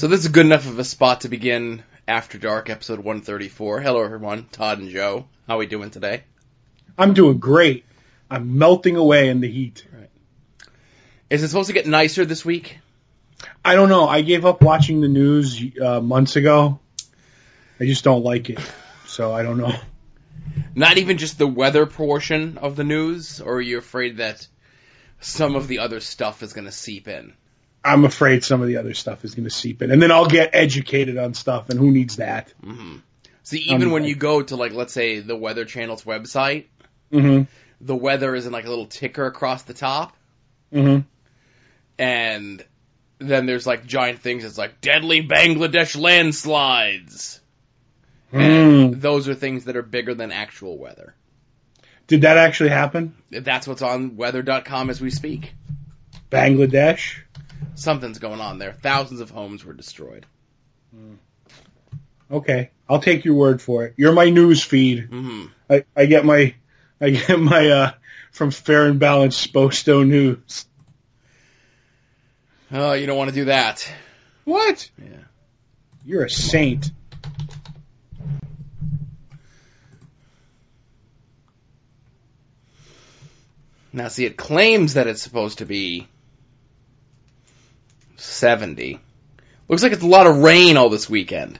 So this is good enough of a spot to begin After Dark, episode 134. Hello, everyone. Todd and Joe. How are we doing today? I'm doing great. I'm melting away in the heat. Right. Is it supposed to get nicer this week? I don't know. I gave up watching the news months ago. I just don't like it, so I don't know. Not even just the weather portion of the news, or are you afraid that some of the other stuff is going to seep in? I'm afraid some of the other stuff is going to seep in. And then I'll get educated on stuff, and who needs that? Mm-hmm. See, even when you go to, like, let's say, the Weather Channel's website, mm-hmm. the weather is in, like, a little ticker across the top. Mm-hmm. And then there's, like, giant things. It's like, deadly Bangladesh landslides. Mm. And those are things that are bigger than actual weather. Did that actually happen? That's what's on weather.com as we speak. Bangladesh? Something's going on there. Thousands of homes were destroyed. Okay, I'll take your word for it. You're my news feed. Mm-hmm. I get my from Fair and Balanced Sposto News. Oh, you don't want to do that. What? Yeah, you're a saint. Now, see, it claims that it's supposed to be 70. Looks like it's a lot of rain all this weekend.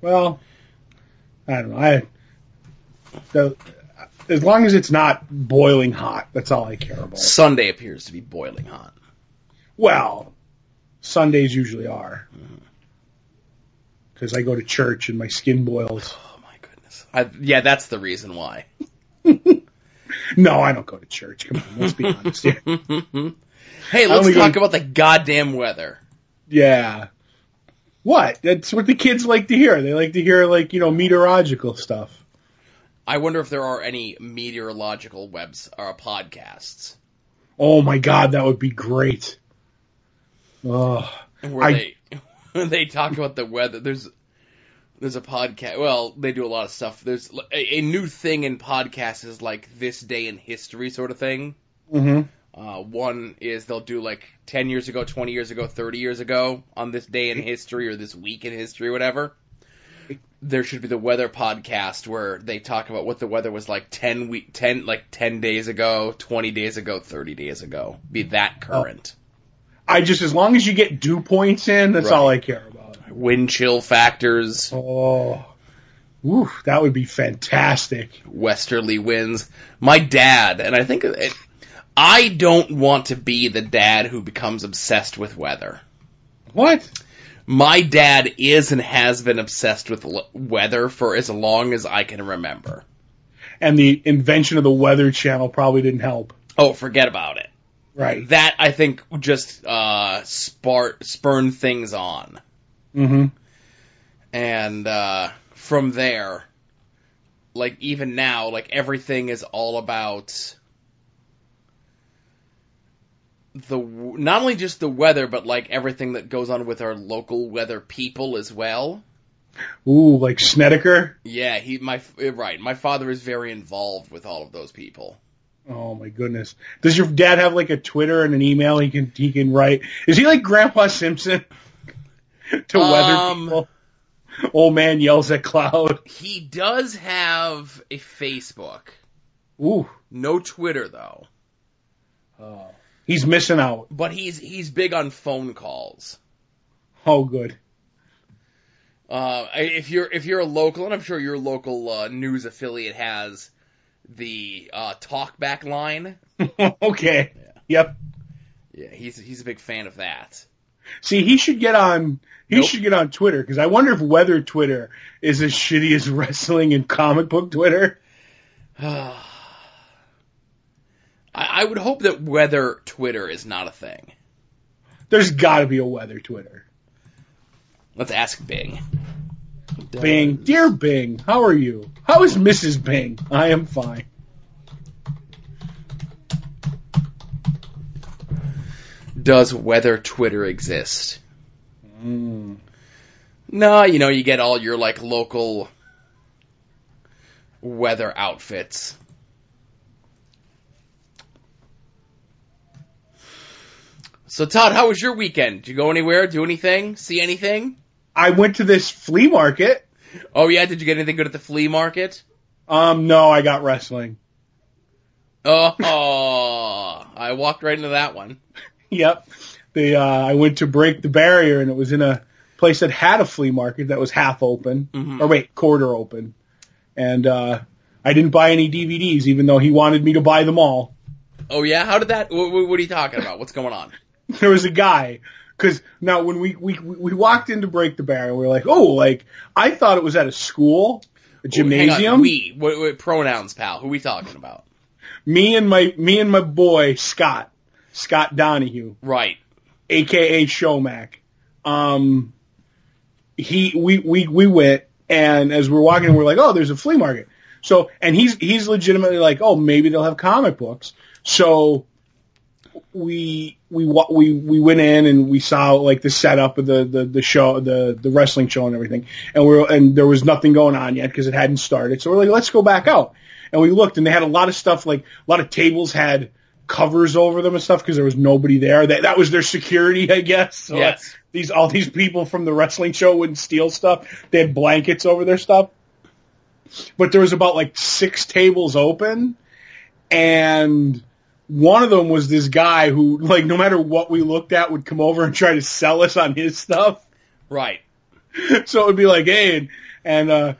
Well, I don't know. As long as it's not boiling hot, that's all I care about. Sunday appears to be boiling hot. Well, Sundays usually are. Because I go to church and my skin boils. Oh, my goodness. Yeah, that's the reason why. No, I don't go to church. Come on, let's be honest here. Hey, let's talk about the goddamn weather. Yeah. What? That's what the kids like to hear. They like to hear, like, you know, meteorological stuff. I wonder if there are any meteorological webs or podcasts. Oh, my God, that would be great. Oh, Where they talk about the weather. There's a podcast. Well, they do a lot of stuff. There's a new thing in podcasts is like this day in history sort of thing. Mm-hmm. One is they'll do like 10 years ago, 20 years ago, 30 years ago on this day in history or this week in history, whatever. There should be the weather podcast where they talk about what the weather was like 10 days ago, 20 days ago, 30 days ago. Be that current. As long as you get dew points in, that's all I care about. Wind chill factors. Oh, oof, that would be fantastic. Westerly winds. My dad, and I think I don't want to be the dad who becomes obsessed with weather. What? My dad is and has been obsessed with weather for as long as I can remember. And the invention of the Weather Channel probably didn't help. Oh, forget about it. Right. That, I think, just spurned things on. Mm-hmm. And from there, like, even now, like, everything is all about not only just the weather, but like everything that goes on with our local weather people as well. Ooh, like Snedeker? Yeah, my father is very involved with all of those people. Oh my goodness. Does your dad have like a Twitter and an email he can write? Is he like Grandpa Simpson to weather people? Old man yells at cloud. He does have a Facebook. Ooh. No Twitter though. Oh. He's missing out. But he's big on phone calls. Oh, good. If you're a local, and I'm sure your local news affiliate has the talkback line. Okay. Yeah. Yep. Yeah, he's a big fan of that. See, he should get on. He should get on Twitter because I wonder if weather Twitter is as shitty as wrestling and comic book Twitter. I would hope that weather Twitter is not a thing. There's got to be a weather Twitter. Let's ask Bing. Bing. Dear Bing, how are you? How is Mrs. Bing? I am fine. Does weather Twitter exist? Mm. No, you know, you get all your, like, local weather outfits. So, Todd, how was your weekend? Did you go anywhere, do anything, see anything? I went to this flea market. Oh, yeah? Did you get anything good at the flea market? No, I got wrestling. Oh, I walked right into that one. Yep. I went to Break the Barrier, and it was in a place that had a flea market that was half open. Mm-hmm. Or wait, quarter open. And I didn't buy any DVDs, even though he wanted me to buy them all. Oh, yeah? How did that... What are you talking about? What's going on? There was a guy... Because now when we walked in to Break the Barrier, we were like, oh, like, I thought it was at a school, a gymnasium. Hang on. We. What pronouns, pal? Who are we talking about? Me and my boy, Scott Donahue. Right. AKA Show Mac. We went, and as we're walking in, we're like, oh, there's a flea market. So, and he's legitimately like, oh, maybe they'll have comic books. So, we went in and we saw like the setup of the show, the wrestling show and everything, and there was nothing going on yet because it hadn't started. So we're like, let's go back out, and we looked, and they had a lot of stuff, like a lot of tables had covers over them and stuff because there was nobody there. That was their security, I guess. So yes. All these people from the wrestling show wouldn't steal stuff. They had blankets over their stuff, but there was about like 6 tables open, and one of them was this guy who, like, no matter what we looked at, would come over and try to sell us on his stuff. Right. So it would be like, hey, and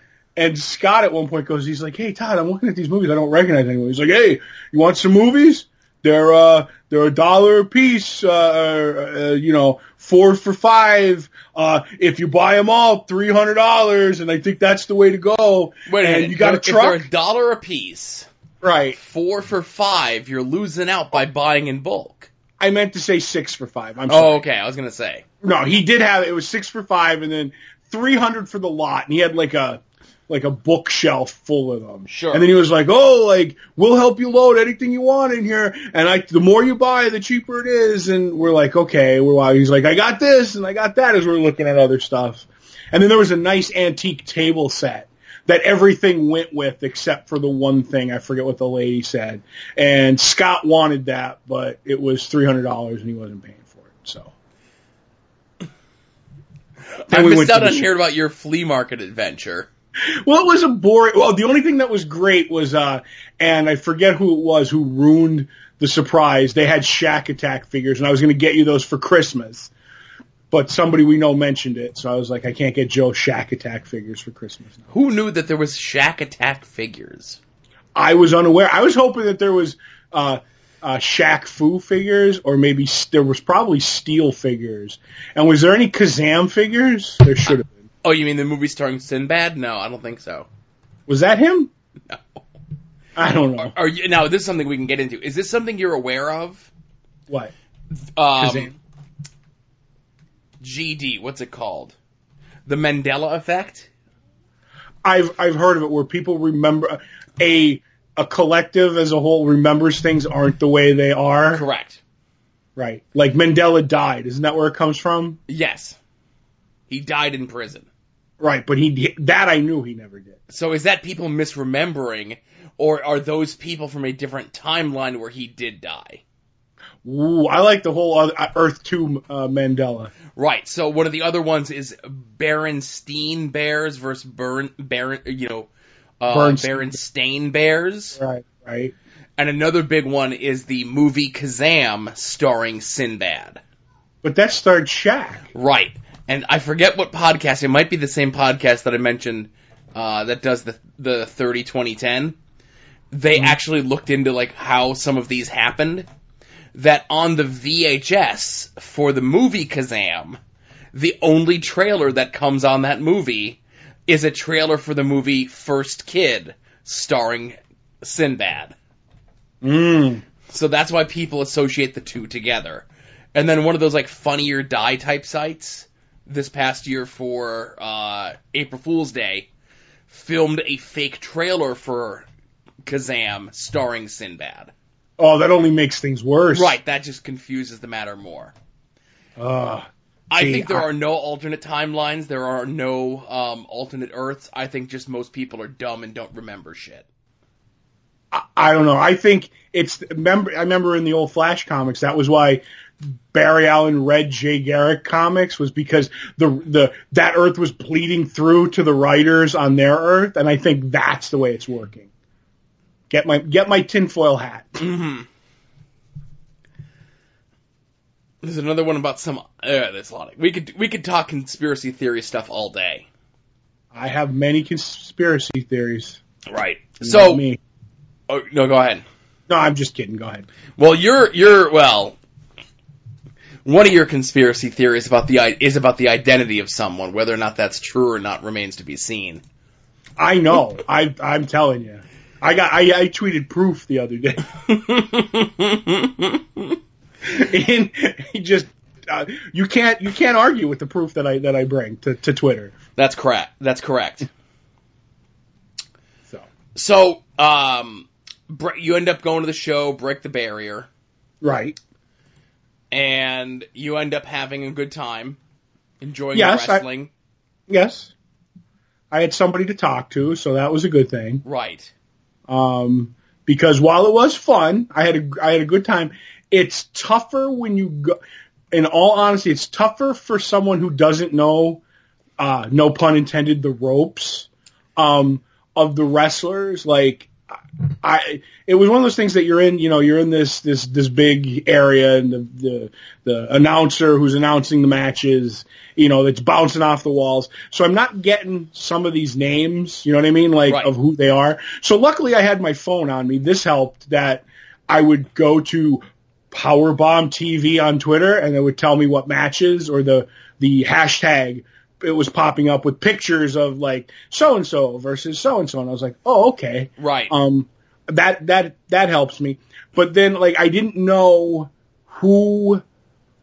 Scott at one point goes, he's like, hey, Todd, I'm looking at these movies. I don't recognize anyone. He's like, hey, you want some movies? They're $1 a piece, you know, 4 for $5. If you buy them all, $300, and I think that's the way to go. Wait a minute. And you got a truck. If they're $1 a piece. Right. 4 for $5, you're losing out by buying in bulk. I meant to say 6 for $5. I'm sorry. Oh, okay. I was going to say. No, he did have it. It was 6 for $5 and then $300 for the lot. And he had like a bookshelf full of them. Sure. And then he was like, oh, like, we'll help you load anything you want in here. And the more you buy, the cheaper it is. And we're like, okay. He's like, I got this and I got that, as we're looking at other stuff. And then there was a nice antique table set that everything went with except for the one thing. I forget what the lady said. And Scott wanted that, but it was $300 and he wasn't paying for it. So I missed out on hearing about your flea market adventure. Well, it was a boring... Well, the only thing that was great was, and I forget who it was who ruined the surprise. They had Shack Attack figures, and I was going to get you those for Christmas. But somebody we know mentioned it, so I was like, I can't get Joe Shack Attack figures for Christmas now. Who knew that there was Shack Attack figures? I was unaware. I was hoping that there was Shaq Fu figures, or maybe there was probably Steel figures. And was there any Kazam figures? There should have been. Oh, you mean the movie starring Sinbad? No, I don't think so. Was that him? No. I don't know. Are you, now, this is something we can get into. Is this something you're aware of? What? Kazam? GD, what's it called? The Mandela effect? I've heard of it, where people remember a collective as a whole remembers things aren't the way they are. Correct. Right. Like Mandela died, isn't that where it comes from? Yes. He died in prison. Right, but that I knew he never did. So is that people misremembering, or are those people from a different timeline where he did die? Ooh, I like the whole other, Earth 2 Mandela. Right, so one of the other ones is Berenstain Bears versus Berenstain Bears. Right, right. And another big one is the movie Kazam starring Sinbad. But that starred Shaq. Right, and I forget what podcast, it might be the same podcast that I mentioned that does the 30-20-10. They actually looked into like how some of these happened. That on the VHS for the movie Kazam, the only trailer that comes on that movie is a trailer for the movie First Kid, starring Sinbad. Mm. So that's why people associate the two together. And then one of those like Funny or Die type sites this past year for April Fool's Day filmed a fake trailer for Kazam starring Sinbad. Oh, that only makes things worse. Right, that just confuses the matter more. I think there are no alternate timelines. There are no alternate Earths. I think just most people are dumb and don't remember shit. I don't know. I think I remember in the old Flash comics, that was why Barry Allen read Jay Garrick comics was because that Earth was bleeding through to the writers on their Earth, and I think that's the way it's working. Get my tinfoil hat. Mm-hmm. There's another one about some. There's a lot. We could talk conspiracy theory stuff all day. I have many conspiracy theories. Right. So. Me. Oh no! Go ahead. No, I'm just kidding. Go ahead. Well, you're. One of your conspiracy theories is about the identity of someone. Whether or not that's true or not remains to be seen. I know. I'm telling you. I tweeted proof the other day. And he just you can't argue with the proof that I bring to Twitter. That's correct. So you end up going to the show, Break the Barrier, right? And you end up having a good time, enjoying the wrestling. I had somebody to talk to, so that was a good thing, right? Because while it was fun, I had a good time. It's tougher when you go, in all honesty, it's tougher for someone who doesn't know, no pun intended, the ropes, of the wrestlers. Like, it was one of those things that you're in this big area, and the announcer who's announcing the matches, that's bouncing off the walls. So I'm not getting some of these names, you know what I mean? Like, right. Of who they are. So luckily I had my phone on me. This helped that I would go to Powerbomb TV on Twitter, and it would tell me what matches, or the hashtag it was popping up with pictures of, like, so and so versus so and so, and I was like, oh, okay, right. That helps me. But then, like, I didn't know who,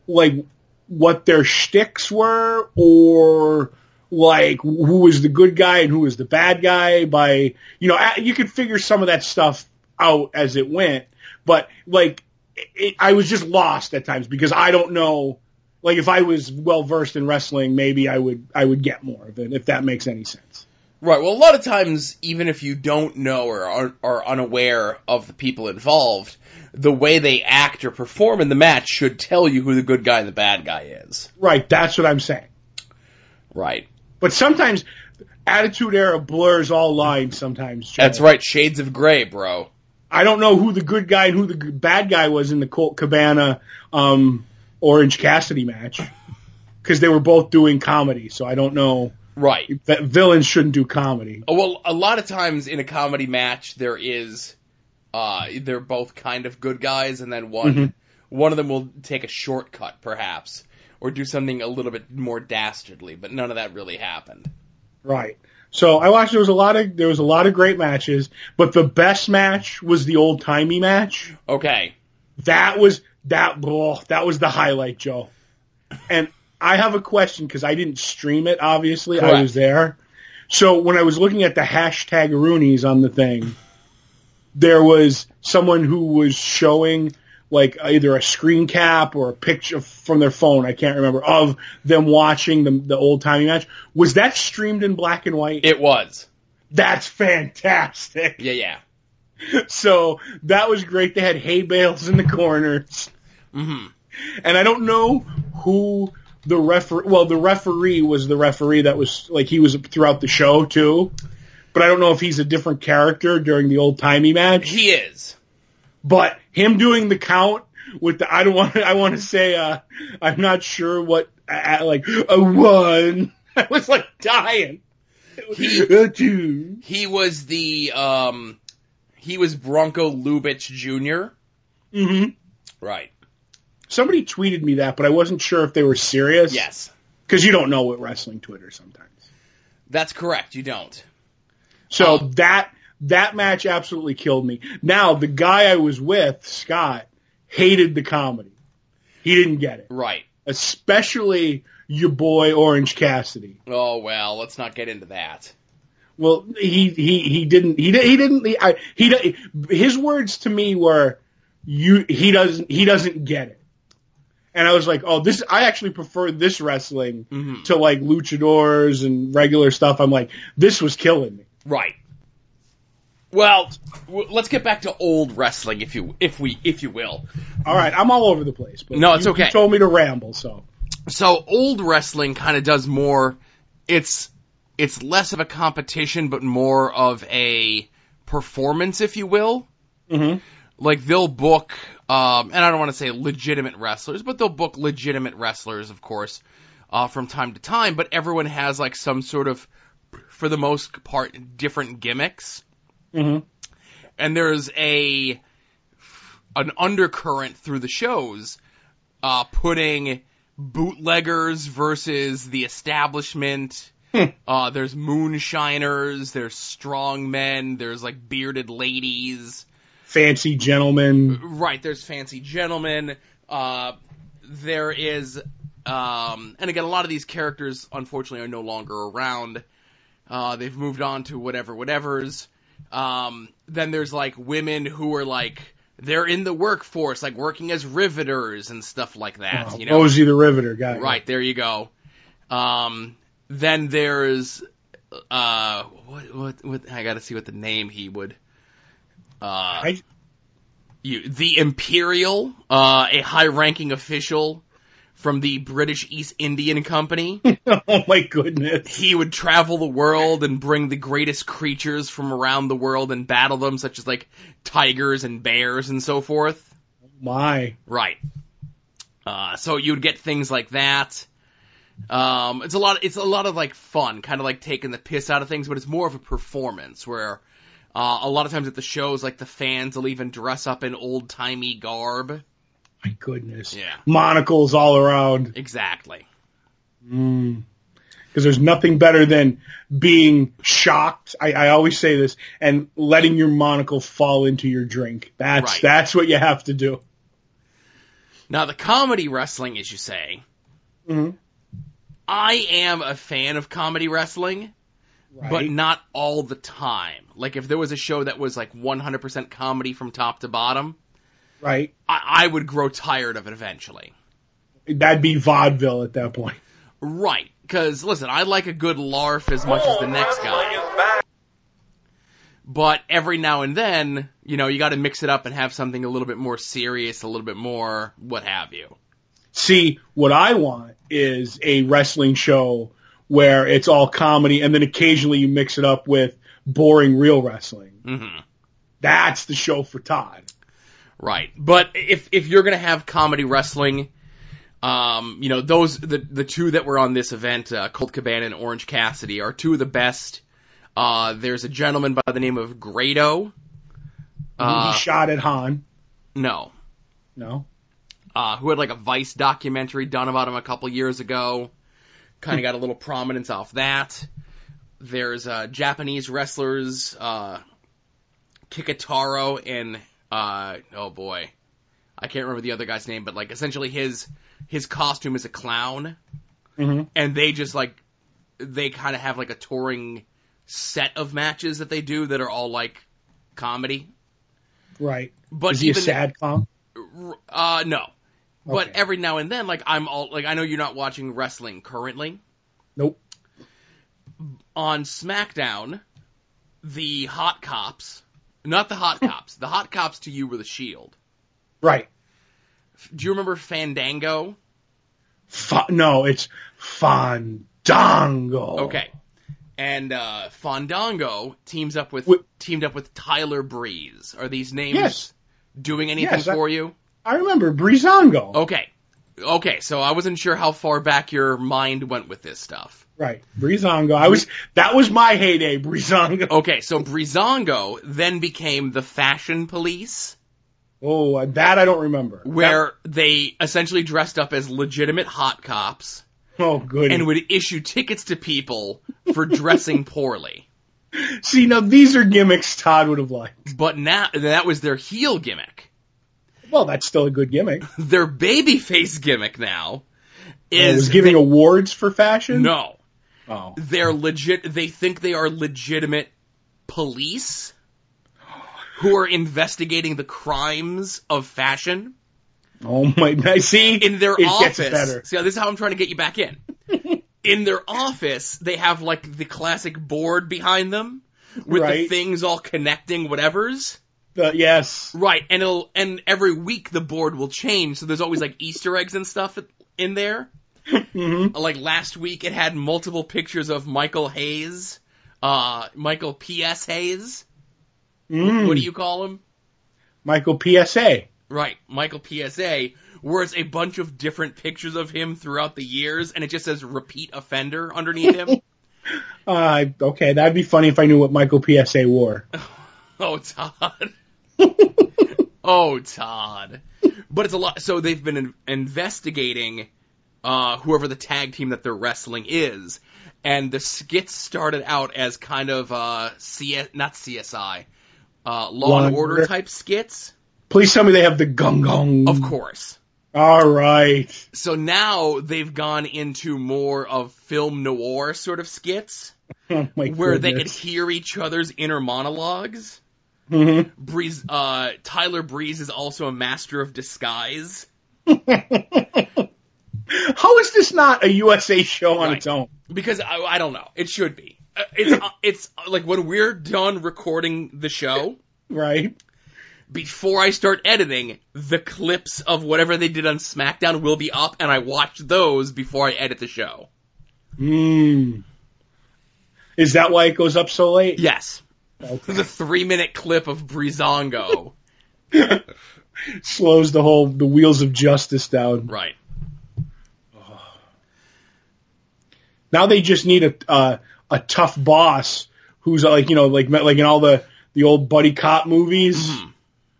like, what their shticks were, or like who was the good guy and who was the bad guy. By you could figure some of that stuff out as it went, but like. I was just lost at times because I don't know. Like, if I was well versed in wrestling, maybe I would get more of it, if that makes any sense. Right. Well, a lot of times, even if you don't know or are unaware of the people involved, the way they act or perform in the match should tell you who the good guy and the bad guy is. Right. That's what I'm saying. Right. But sometimes Attitude Era blurs all lines. Sometimes. Chad. That's right. Shades of gray, bro. I don't know who the good guy and who the bad guy was in the Colt Cabana, Orange Cassidy match, because they were both doing comedy, so I don't know. Right. That villains shouldn't do comedy. Oh, well, a lot of times in a comedy match, there is, they're both kind of good guys, and then one of them will take a shortcut, perhaps, or do something a little bit more dastardly, but none of that really happened. Right. So I watched. There was a lot of great matches, but the best match was the old timey match. Okay, that was the highlight, Joe. And I have a question because I didn't stream it. Obviously, correct. I was there. So when I was looking at the hashtag Roonies on the thing, there was someone who was showing, like, either a screen cap or a picture from their phone, I can't remember, of them watching the old-timey match. Was that streamed in black and white? It was. That's fantastic. Yeah. So that was great. They had hay bales in the corners. Mm-hmm. And I don't know who the referee... Well, the referee was the referee that was... Like, he was throughout the show, too. But I don't know if he's a different character during the old-timey match. He is. But him doing the count with the I want to say I'm not sure what, like a one. I was like dying. He was the he was Bronco Lubitsch Jr. Mm-hmm. Right. Somebody tweeted me that, but I wasn't sure if they were serious. Yes. Because you don't know what wrestling Twitter sometimes. That's correct. You don't. So That match absolutely killed me. Now, the guy I was with, Scott, hated the comedy. He didn't get it. Right. Especially your boy, Orange Cassidy. Oh, well, let's not get into that. Well, his words to me were, he doesn't get it. And I was like, oh, I actually prefer this wrestling to, like, luchadors and regular stuff. I'm like, this was killing me. Right. Well, let's get back to old wrestling, if you will. All right, I'm all over the place. But no, it's okay. You told me to ramble, so. So old wrestling kind of does more. It's less of a competition, but more of a performance, if you will. Mm-hmm. Like they'll book, and I don't want to say legitimate wrestlers, but they'll book legitimate wrestlers, of course, from time to time. But everyone has like some sort of, for the most part, different gimmicks. Mm-hmm. And there's an undercurrent through the shows, putting bootleggers versus the establishment. There's moonshiners, there's strong men, there's like bearded ladies, fancy gentlemen. Right, there's fancy gentlemen. There is, and again, a lot of these characters unfortunately are no longer around. They've moved on to whatever's. Then there's, like, women who are, like, they're in the workforce, like, working as riveters and stuff like that, you know? Posey the Riveter, got it. Right, there you go. Then there's, I gotta see what the name he would, the Imperial, a high-ranking official from the British East Indian Company. Oh my goodness. He would travel the world and bring the greatest creatures from around the world and battle them, such as like tigers and bears and so forth. Oh my. Right. So you would get things like that. It's a lot of like fun, kind of like taking the piss out of things, but it's more of a performance where, a lot of times at the shows, like the fans will even dress up in old timey garb. My goodness. Yeah. Monocles all around. Exactly. Because there's nothing better than being shocked. I always say this, and letting your monocle fall into your drink. That's what you have to do. Now, the comedy wrestling, as you say, mm-hmm. I am a fan of comedy wrestling, right. But not all the time. Like, if there was a show that was, like, 100% comedy from top to bottom, right. I would grow tired of it eventually. That'd be vaudeville at that point. Right. Because, listen, I like a good larf as much as the next guy. But every now and then, you know, you got to mix it up and have something a little bit more serious, a little bit more what have you. See, what I want is a wrestling show where it's all comedy and then occasionally you mix it up with boring real wrestling. Mm-hmm. That's the show for Todd. Right, but if you're gonna have comedy wrestling, you know those the two that were on this event, Colt Cabana and Orange Cassidy, are two of the best. There's a gentleman by the name of Grado. He shot at Han. No. Who had like a Vice documentary done about him a couple years ago? Kind of got a little prominence off that. There's Japanese wrestlers, Kikitaro and. Oh boy. I can't remember the other guy's name, but like essentially his costume is a clown. Mm-hmm. And they just like, they kind of have like a touring set of matches that they do that are all like comedy. Right. But is he a sad clown? No. Okay. But every now and then, like I know you're not watching wrestling currently. Nope. On SmackDown, the Hot Cops to you were the Shield. Right. Do you remember Fandango? No, it's Fandango. Okay. And Fandango teamed up with Tyler Breeze. Are these names doing anything for you? I remember Breezango. Okay, so I wasn't sure how far back your mind went with this stuff. Right, Breezango. That was my heyday, Breezango. Okay, so Breezango then became the Fashion Police. Oh, that I don't remember. Where they essentially dressed up as legitimate hot cops. Oh, good. And would issue tickets to people for dressing poorly. See, now these are gimmicks Todd would have liked. But now that was their heel gimmick. Well, that's still a good gimmick. Their babyface gimmick now is giving awards for fashion? No. Oh. They think they are legitimate police who are investigating the crimes of fashion. Oh my god. See? In their office. Gets better. See, this is how I'm trying to get you back in. In their office, they have like the classic board behind them with the things all connecting whatevers. Yes. Right, and it'll every week the board will change, so there's always like Easter eggs and stuff in there. Mm-hmm. Like last week, it had multiple pictures of Michael Hayes, Michael P.S. Hayes. Mm. What do you call him? Michael P.S.A. Right, Michael P.S.A. Where it's a bunch of different pictures of him throughout the years, and it just says "repeat offender" underneath him. Okay, that'd be funny if I knew what Michael P.S.A. wore. Oh, Todd. Oh, Todd. But it's a lot. So they've been investigating whoever the tag team that they're wrestling is. And the skits started out as kind of not CSI, Law and Order type skits. Please tell me they have the gong gong. Of course. All right. So now they've gone into more of film noir sort of skits. Oh my goodness. Where they could hear each other's inner monologues. Mm-hmm. Breeze, Tyler Breeze is also a master of disguise. How is this not a USA show on its own? Because I don't know. It should be. It's like when we're done recording the show. Right. Before I start editing, the clips of whatever they did on SmackDown will be up, and I watch those before I edit the show. Mm. Is that why it goes up so late? Yes. Okay. The 3-minute clip of Breezango. Slows the wheels of justice down. Right. Now they just need a tough boss who's like in all the old buddy cop movies, mm-hmm.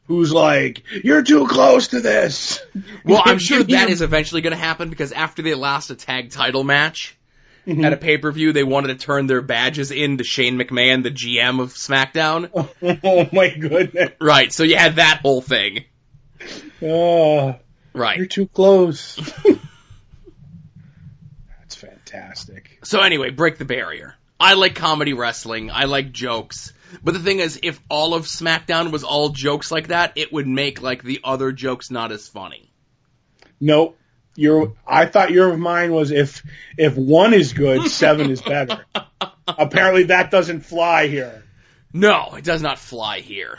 who's like, "You're too close to this." Well, I'm sure that is eventually going to happen because after they lost a tag title match mm-hmm. at a pay-per-view, they wanted to turn their badges in to Shane McMahon, the GM of SmackDown. Oh my goodness! Right, so you had that whole thing. Oh, right. You're too close. Fantastic. So anyway, Break the Barrier. I like comedy wrestling. I like jokes. But the thing is, if all of SmackDown was all jokes like that, it would make like the other jokes not as funny. Nope. I thought your mind was if one is good, seven is better. Apparently that doesn't fly here. No, it does not fly here.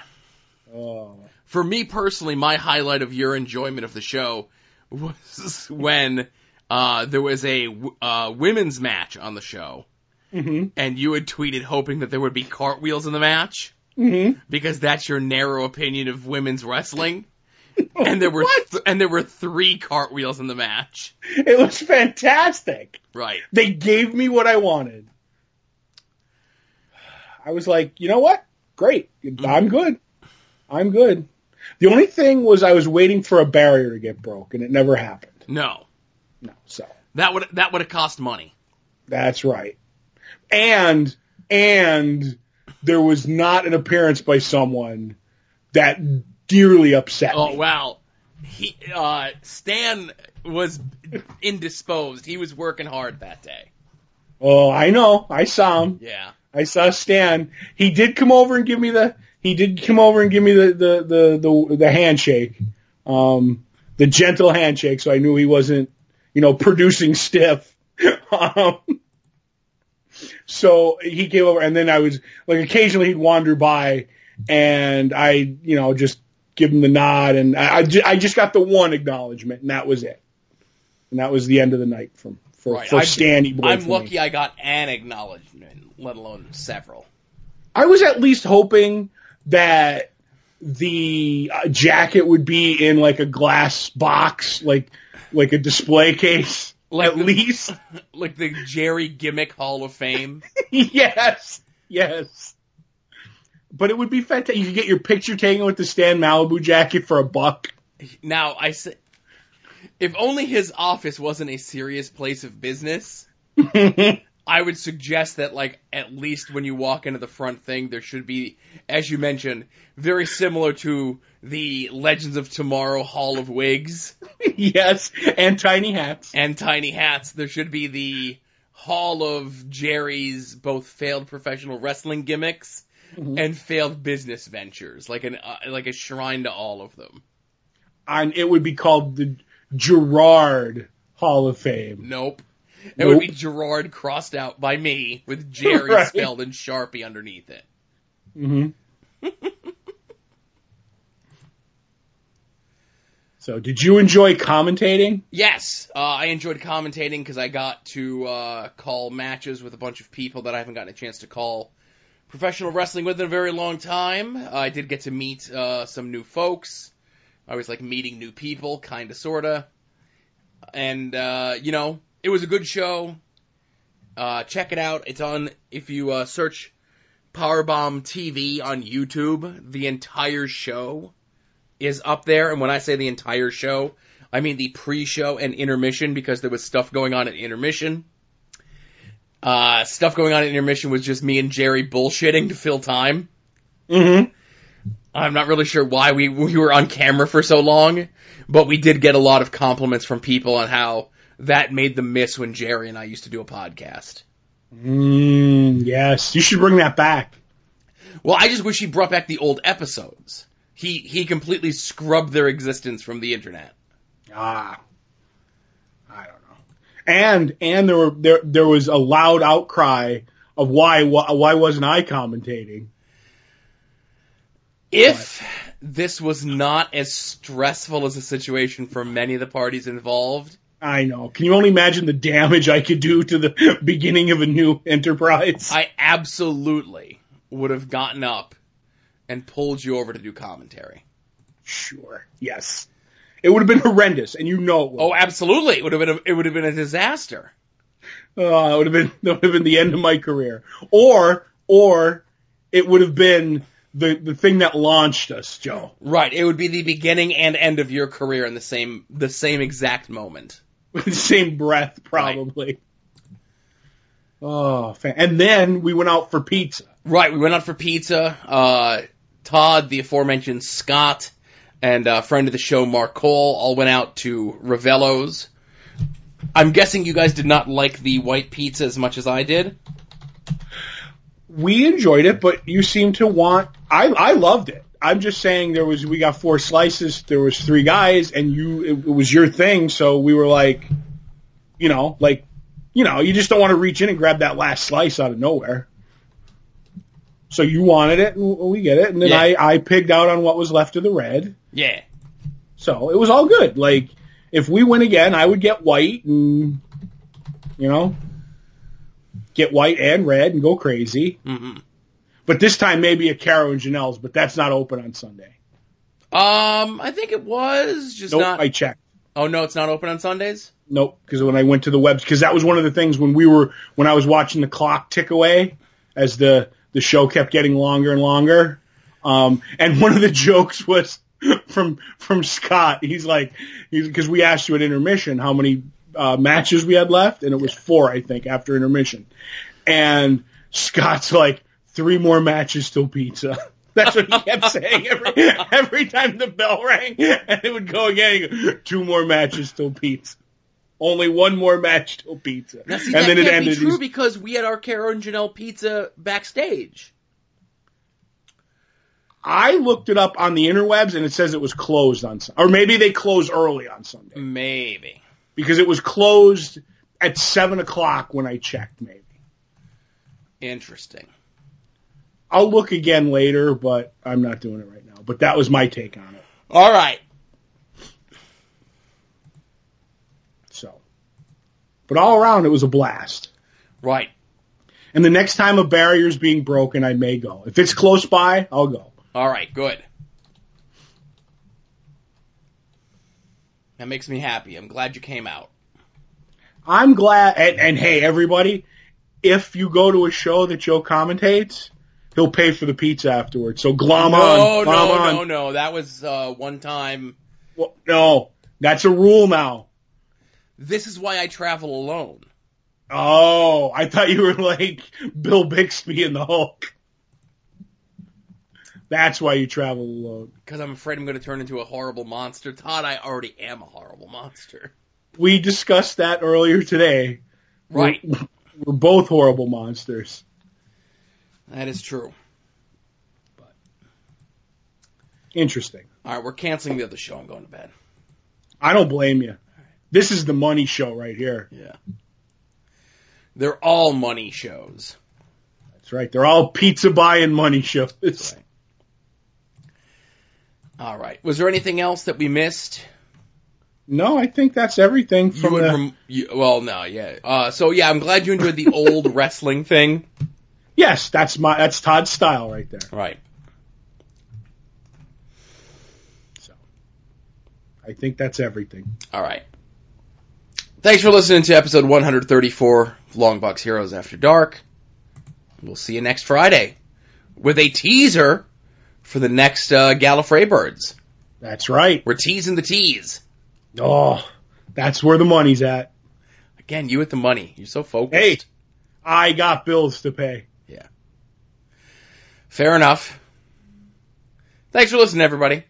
Oh. For me personally, my highlight of your enjoyment of the show was when... there was a women's match on the show, mm-hmm. and you had tweeted hoping that there would be cartwheels in the match, mm-hmm. because that's your narrow opinion of women's wrestling, and there were three cartwheels in the match. It was fantastic. Right. They gave me what I wanted. I was like, you know what? Great. Mm-hmm. I'm good. The only thing was I was waiting for a barrier to get broken. It never happened. No. No, so that would have cost money. That's right. And there was not an appearance by someone that dearly upset me. Oh, wow. He Stan was indisposed. He was working hard that day. Oh, I know. I saw him. Yeah. I saw Stan. He did come over and give me the handshake. The gentle handshake, so I knew he wasn't producing stiff. So he came over, and then I was, like, occasionally he'd wander by, and I, just give him the nod, and I just got the one acknowledgement, and that was it. And that was the end of the night for Stanley. I'm lucky I got an acknowledgement, let alone several. I was at least hoping that the jacket would be in, like, a glass box, like a display case, at least. Like the Jerry Gimmick Hall of Fame. Yes. But it would be fantastic. You could get your picture taken with the Stan Malibu jacket for $1. Now, I say, if only his office wasn't a serious place of business, I would suggest that, like, at least when you walk into the front thing, there should be, as you mentioned, very similar to the Legends of Tomorrow Hall of Wigs. Yes, and tiny hats. There should be the Hall of Jerry's both failed professional wrestling gimmicks mm-hmm. and failed business ventures, like a shrine to all of them. And it would be called the Gerard Hall of Fame. Nope. It would be Gerard crossed out by me with Jerry spelled in Sharpie underneath it. Mm-hmm. So, did you enjoy commentating? Yes, I enjoyed commentating because I got to call matches with a bunch of people that I haven't gotten a chance to call professional wrestling with in a very long time. I did get to meet some new folks. I always like meeting new people, kind of, sort of. And, you know, it was a good show. Check it out. It's on, if you search Powerbomb TV on YouTube, the entire show is up there. And when I say the entire show, I mean the pre-show and intermission, because there was stuff going on at intermission. Stuff going on at intermission was just me and Jerry bullshitting to fill time. Mm-hmm. I'm not really sure why we were on camera for so long, but we did get a lot of compliments from people on how that made them miss when Jerry and I used to do a podcast. Yes, you should bring that back. Well, I just wish he brought back the old episodes. He completely scrubbed their existence from the internet. I don't know. And there was a loud outcry of why wasn't I commentating? If this was not as stressful as a situation for many of the parties involved. I know. Can you only imagine the damage I could do to the beginning of a new enterprise? I absolutely would have gotten up and pulled you over to do commentary. Sure. Yes. It would have been horrendous, and you know it would. Oh, absolutely. It would have been a disaster. It would have been the end of my career. Or it would have been the thing that launched us, Joe. Right. It would be the beginning and end of your career in the same exact moment. With the same breath, probably. Right. Oh, and then we went out for pizza. Right. We went out for pizza. Todd, the aforementioned Scott, and a friend of the show, Mark Cole, all went out to Ravello's. I'm guessing you guys did not like the white pizza as much as I did. We enjoyed it, but you seem to want... I loved it. I'm just saying we got four slices, there was three guys, and it was your thing, so we were like, you just don't want to reach in and grab that last slice out of nowhere. So you wanted it, and we get it, and then yeah. I pigged out on what was left of the red. Yeah. So it was all good. Like, if we went again, I would get white and, get white and red and go crazy. Mm-hmm. But this time maybe a Caro and Janelle's, but that's not open on Sunday. I think it was just not. I checked. Oh no, it's not open on Sundays? Nope, because when I went to the web, because that was one of the things when I was watching the clock tick away as the show kept getting longer and longer. And one of the jokes was from Scott. He's like, because we asked you at intermission how many matches we had left, and it was four, I think, after intermission. And Scott's like, 3 more matches till pizza. That's what he kept saying every time the bell rang, and it would go again. He'd go, 2 more matches till pizza. Only 1 more match till pizza. Now, see, and that then can't it ended. Be true because we had our Caro and Janelle pizza backstage. I looked it up on the interwebs, and it says it was closed on Sunday, or maybe they close early on Sunday. Maybe. Because it was closed at 7 o'clock when I checked, maybe. Interesting. I'll look again later, but I'm not doing it right now. But that was my take on it. All right. So. But all around, it was a blast. Right. And the next time a barrier's being broken, I may go. If it's close by, I'll go. All right, good. That makes me happy. I'm glad you came out. I'm glad. And hey, everybody, if you go to a show that Joe commentates, he'll pay for the pizza afterwards. So glom on. No. That was one time. Well, no, that's a rule now. This is why I travel alone. Oh, I thought you were like Bill Bixby and the Hulk. That's why you travel alone. Because I'm afraid I'm going to turn into a horrible monster. Todd, I already am a horrible monster. We discussed that earlier today. Right. We're both horrible monsters. That is true. But interesting. All right, we're canceling the other show. I'm going to bed. I don't blame you. This is the money show right here. Yeah. They're all money shows. That's right. They're all pizza buy and money shows. Right. All right. Was there anything else that we missed? No, I think that's everything from the... I'm glad you enjoyed the old wrestling thing. Yes, that's Todd's style right there. Right. So, I think that's everything. All right. Thanks for listening to episode 134 of Long Box Heroes After Dark. We'll see you next Friday with a teaser for the next Gallifrey Birds. That's right. We're teasing the tease. Oh, that's where the money's at. Again, you with the money. You're so focused. Hey, I got bills to pay. Yeah. Fair enough. Thanks for listening, everybody.